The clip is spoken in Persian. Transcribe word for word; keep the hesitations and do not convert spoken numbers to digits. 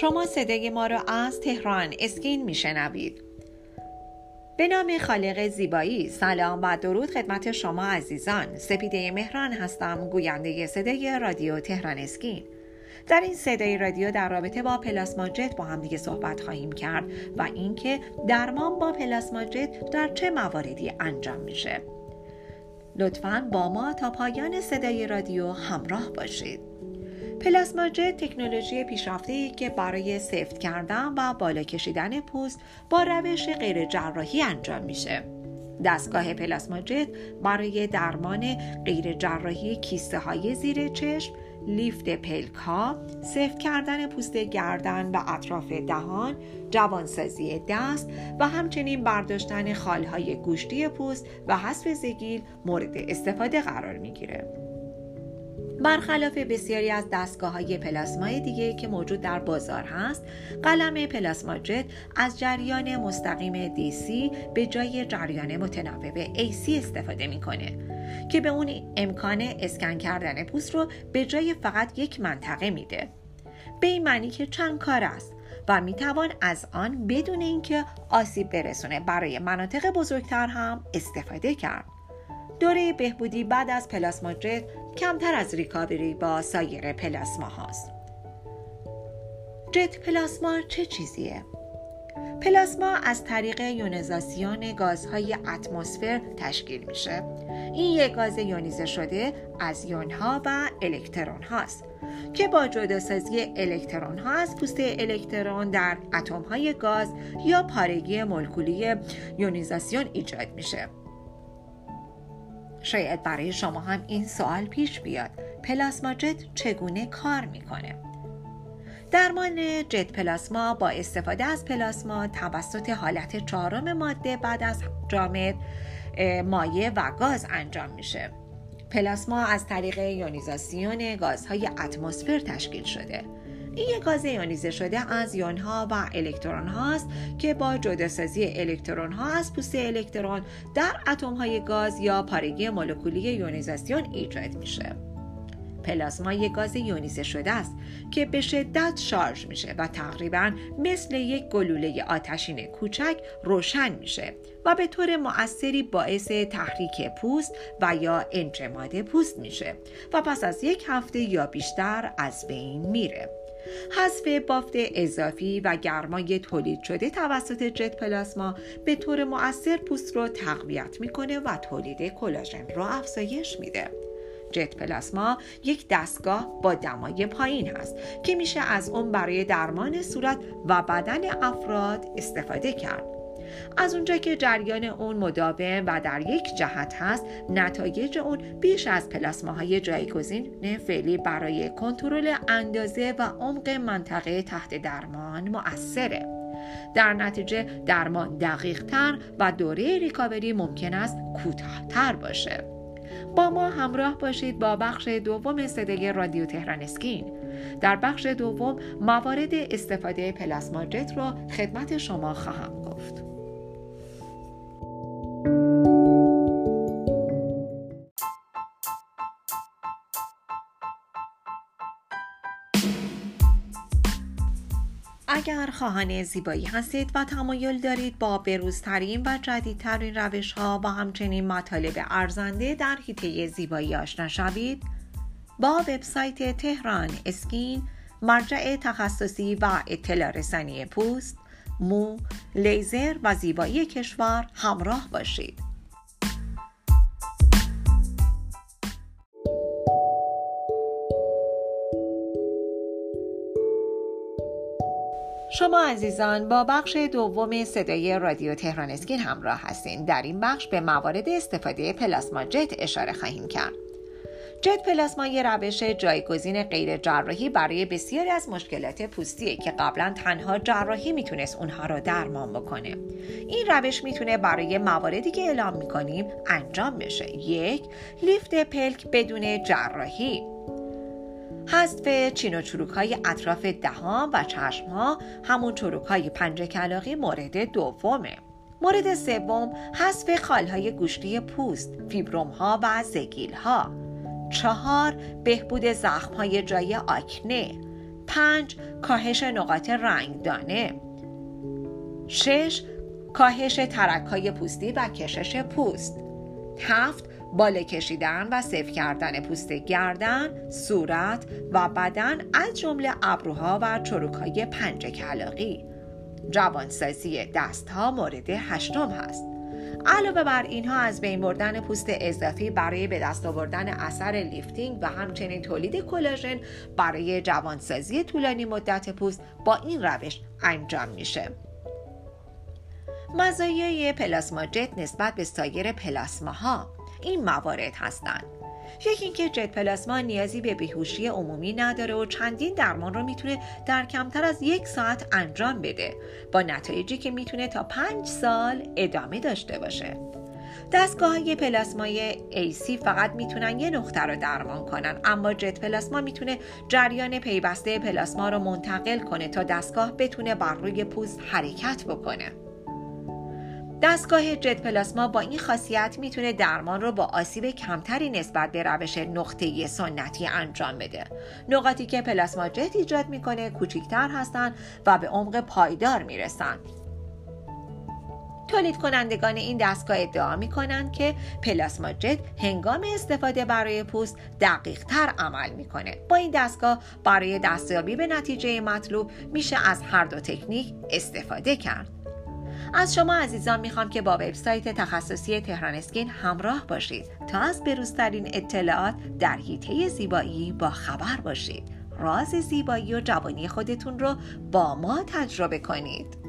شما صدای ما را از تهران اسکین میشنوید. به نام خالق زیبایی، سلام و درود خدمت شما عزیزان. سپیده مهران هستم، گوینده صدای رادیو تهران اسکین. در این صدای رادیو در رابطه با پلاسما جت با هم دیگه صحبت خواهیم کرد و اینکه درمان با پلاسما جت در چه مواردی انجام میشه. لطفاً با ما تا پایان صدای رادیو همراه باشید. پلاسما جت تکنولوژی پیشرفته‌ای که برای سفت کردن و بالا کشیدن پوست با روش غیر جراحی انجام میشه. دستگاه پلاسما جت برای درمان غیر جراحی کیسته های زیر چشم، لیفت پلک ها، سفت کردن پوست گردن و اطراف دهان، جوانسازی دست و همچنین برداشتن خال های گوشتی پوست و حذف زگیل مورد استفاده قرار می گیره. برخلاف بسیاری از دستگاه های پلاسمای دیگه که موجود در بازار هست، قلم پلاسما جت از جریان مستقیم دی سی به جای جریان متناوب ای سی استفاده می کنه که به اون امکان اسکن کردن پوست رو به جای فقط یک منطقه میده. به این معنی که چند کار است و میتوان از آن بدون اینکه آسیب برسونه برای مناطق بزرگتر هم استفاده کرد. دوره بهبودی بعد از پلاسما جت کمتر از ریکاوری با سایر پلاسما هاست. جت پلاسما چه چیزیه؟ پلاسما از طریق یونیزاسیون گازهای اتمسفر تشکیل میشه. این یک گاز یونیزه شده از یونها و الکترون هاست که با جداسازی الکترون ها از پوست الکترون در اتم های گاز یا پارگی مولکولی یونیزاسیون ایجاد میشه. شاید برای شما هم این سوال پیش بیاد: پلاسما جت چگونه کار میکنه؟ درمان جت پلاسما با استفاده از پلاسما توسط حالت چهارم ماده بعد از جامد، مایع و گاز انجام میشه. پلاسما از طریق یونیزاسیون گازهای اتمسفر تشکیل شده. این یک گاز یونیزه شده از یونها و الکترون هاست که با جداسازی الکترون ها از پوست الکترون در اتم های گاز یا پارگی مولکولی یونیزاسیون ایجاد میشه. پلاسما یک گاز یونیزه شده است که به شدت شارژ میشه و تقریباً مثل یک گلوله آتشین کوچک روشن میشه و به طور مؤثری باعث تحریک پوست و یا انجماد پوست میشه و پس از یک هفته یا بیشتر از بین میره. حذف بافت اضافی و گرمای تولید شده توسط جت پلاسما به طور مؤثر پوست رو تقویت میکنه و تولید کلاژن رو افزایش میده. جت پلاسما یک دستگاه با دمای پایین هست که میشه از اون برای درمان صورت و بدن افراد استفاده کرد. از اونجا که جریان اون مداوم و در یک جهت هست، نتایج اون بیش از پلاسماهای جایگزین فعلی برای کنترل اندازه و عمق منطقه تحت درمان مؤثره. در نتیجه درمان دقیق‌تر و دوره ریکاوری ممکن است کوتاه‌تر باشه. با ما همراه باشید با بخش دوم صدای رادیو تهران اسکین. در بخش دوم موارد استفاده پلاسما جت را خدمت شما خواهم گفت. اگر خواهان زیبایی هستید و تمایل دارید با بروزترین و جدیدترین روش‌ها و همچنین مطالب ارزنده در حیطه زیبایی آشنا شوید، با وبسایت تهران اسکین، مرجع تخصصی و اطلاع رسانی پوست، مو، لیزر و زیبایی کشور همراه باشید. شما عزیزان با بخش دوم صدای رادیو تهران اسکین همراه هستین. در این بخش به موارد استفاده پلاسما جت اشاره خواهیم کرد. جت پلاسما یک روش جایگزین غیر جراحی برای بسیاری از مشکلات پوستیه که قبلا تنها جراحی میتونست اونها رو درمان بکنه. این روش میتونه برای مواردی که اعلام میکنیم انجام بشه. یک، لیفت پلک بدون جراحی. حذف چین و چروک‌های اطراف دهان و چشم‌ها، همون چروک‌های پنجه کلاغی، مورد دومه. مورد سوم، حذف خال‌های گوشتی پوست، فیبروم‌ها و زگیل‌ها. چهار، بهبود زخم‌های جای آکنه. پنج کاهش نقاط رنگدانه. شش کاهش ترک‌های پوستی و کشش پوست. هفت باله کشیدن و سفت کردن پوست گردن، صورت و بدن از جمله ابروها و چروک‌های پنجه کلاغی. جوانسازی دست‌ها مورد هشتم هست. علاوه بر اینها از بین بردن پوست اضافی برای به دست آوردن اثر لیفتینگ و همچنین تولید کلاژن برای جوانسازی طولانی مدت پوست با این روش انجام میشه. مزایای پلاسما جت نسبت به سایر پلاسماها این موارد هستند. یکی اینکه جت پلاسما نیازی به بیهوشی عمومی نداره و چندین درمان رو میتونه در کمتر از یک ساعت انجام بده، با نتایجی که میتونه تا پنج سال ادامه داشته باشه. دستگاه‌های پلاسمای ای سی فقط میتونن یه نقطه رو درمان کنن، اما جت پلاسما میتونه جریان پیوسته پلاسما رو منتقل کنه تا دستگاه بتونه بر روی پوست حرکت بکنه. دستگاه جت پلاسما با این خاصیت میتونه درمان رو با آسیب کمتری نسبت به روش نقطه‌ای سنتی انجام بده. نقاطی که پلاسما جت ایجاد میکنه کوچکتر هستن و به عمق پایدار میرسن. تولید کنندگان این دستگاه ادعا میکنن که پلاسما جت هنگام استفاده برای پوست دقیق تر عمل میکنه. با این دستگاه برای دستیابی به نتیجه مطلوب میشه از هر دو تکنیک استفاده کرد. از شما عزیزان میخوام که با وبسایت تخصصی تهران اسکین همراه باشید تا از بروزترین اطلاعات در حیطه زیبایی با خبر باشید. راز زیبایی و جوانی خودتون رو با ما تجربه کنید.